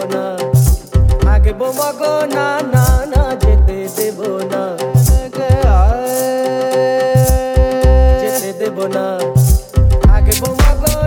দেবো না, আগে বোমা গো না না না যেতে দেবো না, যেতে দেবো না,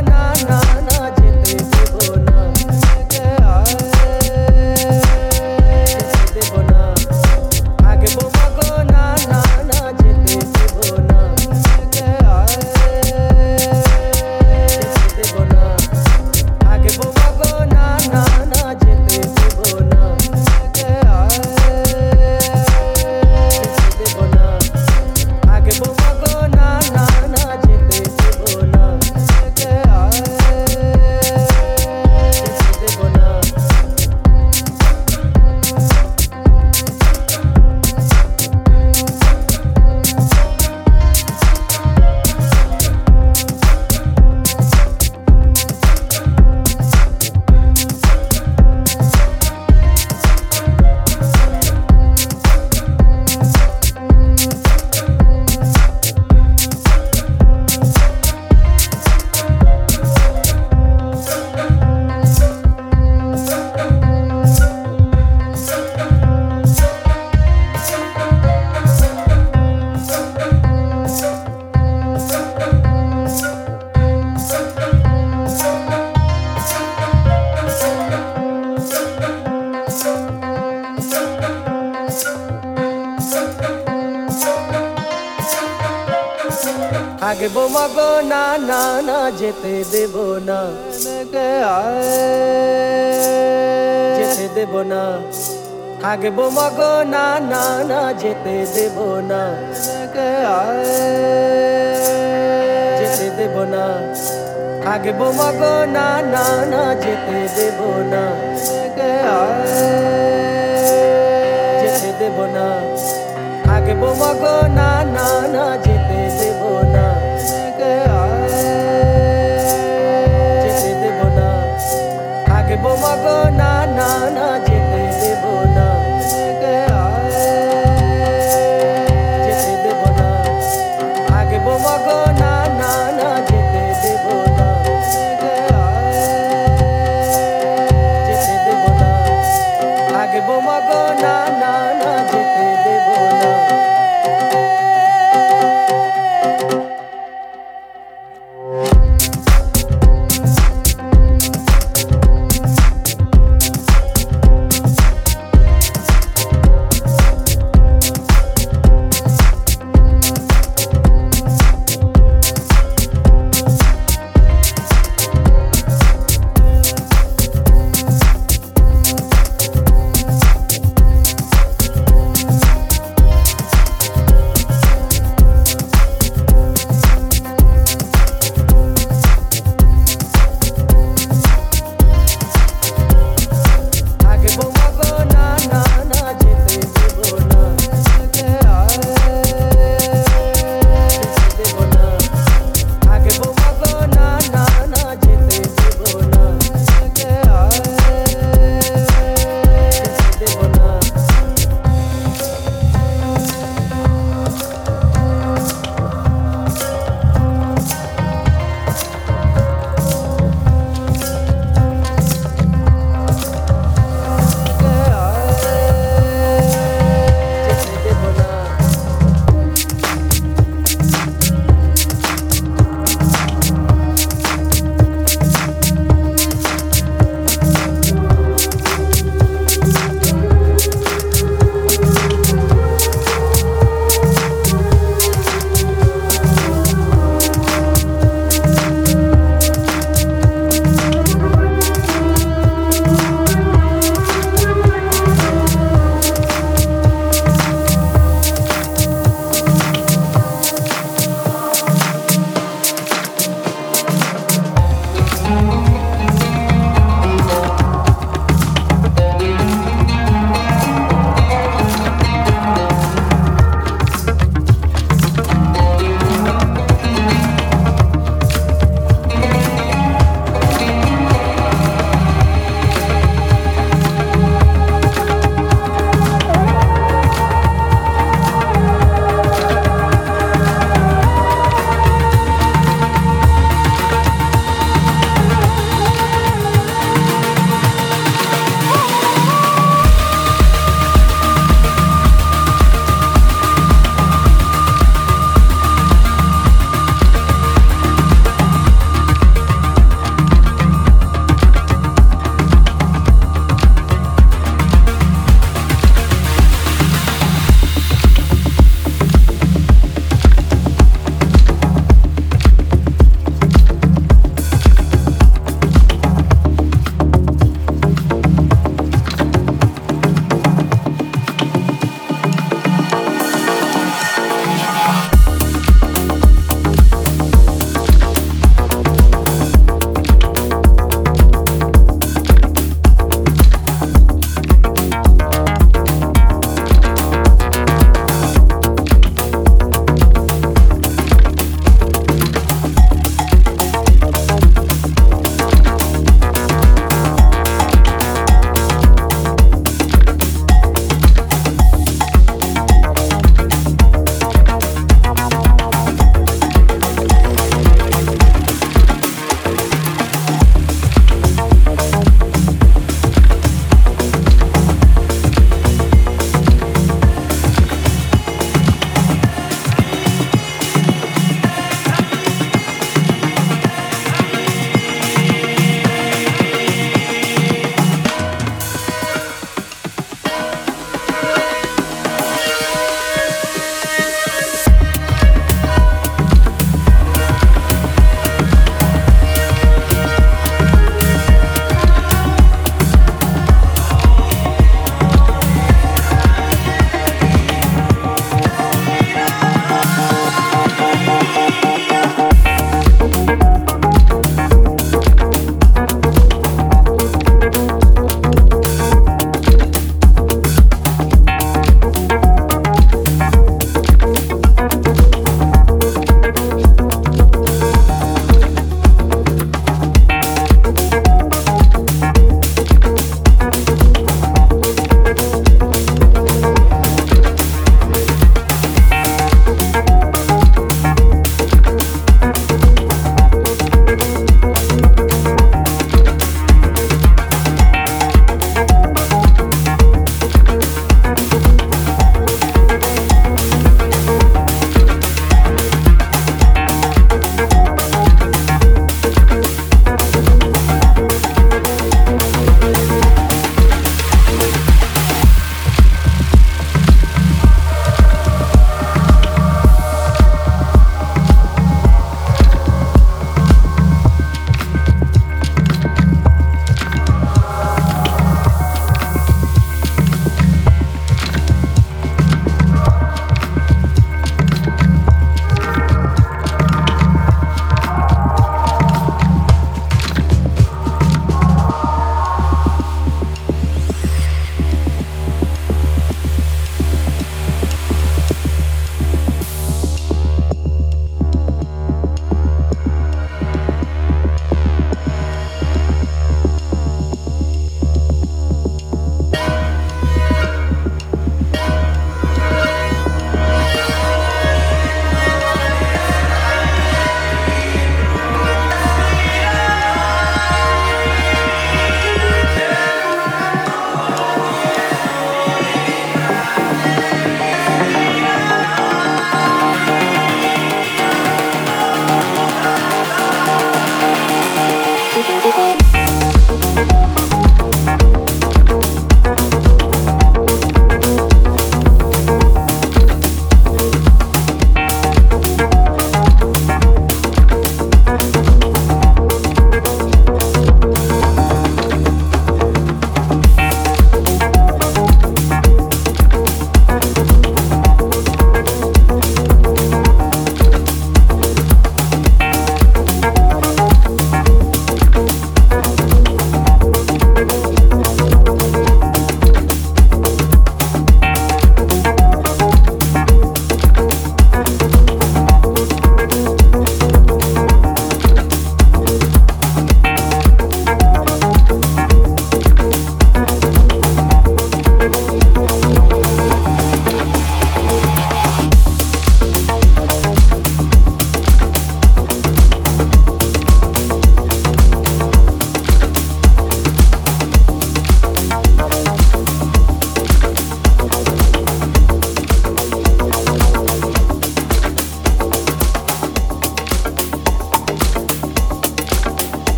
আগে বোমা গো না না না যেতে দেবো না, যেতে দেবো না, আগে বোমা গো না না না যেতে দেবো না, যেতে দেবো না, আগে বোমা গো না না না যেতে দেবো না, যেতে দেবো না, আগে বোমা গো না না না যেতে দেবো না, যেতে দেবো না। আগে বোমা গো না না না যেতে দেবো না, যেতে দেবো না, আগে বোমা গো না না না যেতে দেবো না, যেতে দেবো না, আগে বোমা গো না না না যেতে দেবো না, যেতে দেবো না, আগে বোমা গো না না না যেতে দেবো না, যেতে দেবো না, আগে বোমা গো না না না যেতে দেবো না, যেতে দেবো না, আগে বোমা গো না না না যেতে দেবো না, যেতে দেবো না, আগে বোমা গো না না না যেতে দেবো না।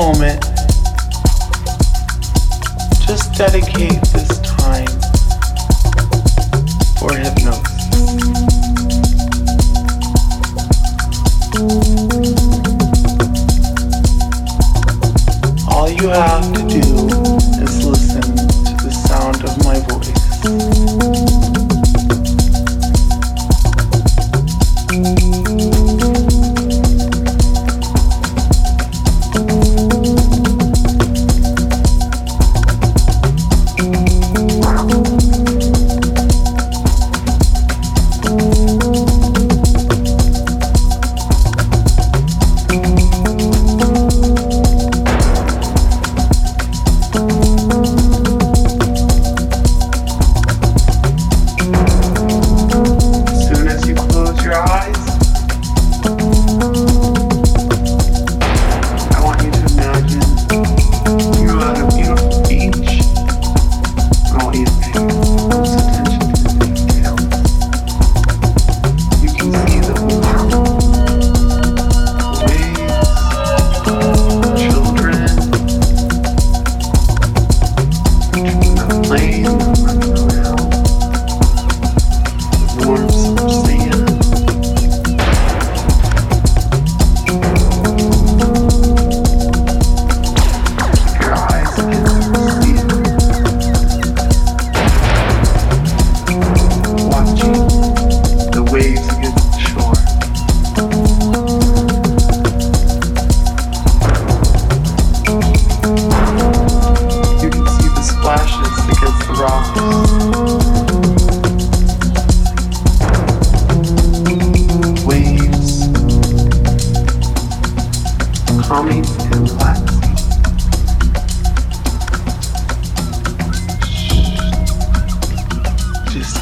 moment, just dedicate this time for hypnosis. All you have to do is listen to the sound of my voice.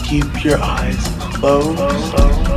Keep your eyes closed.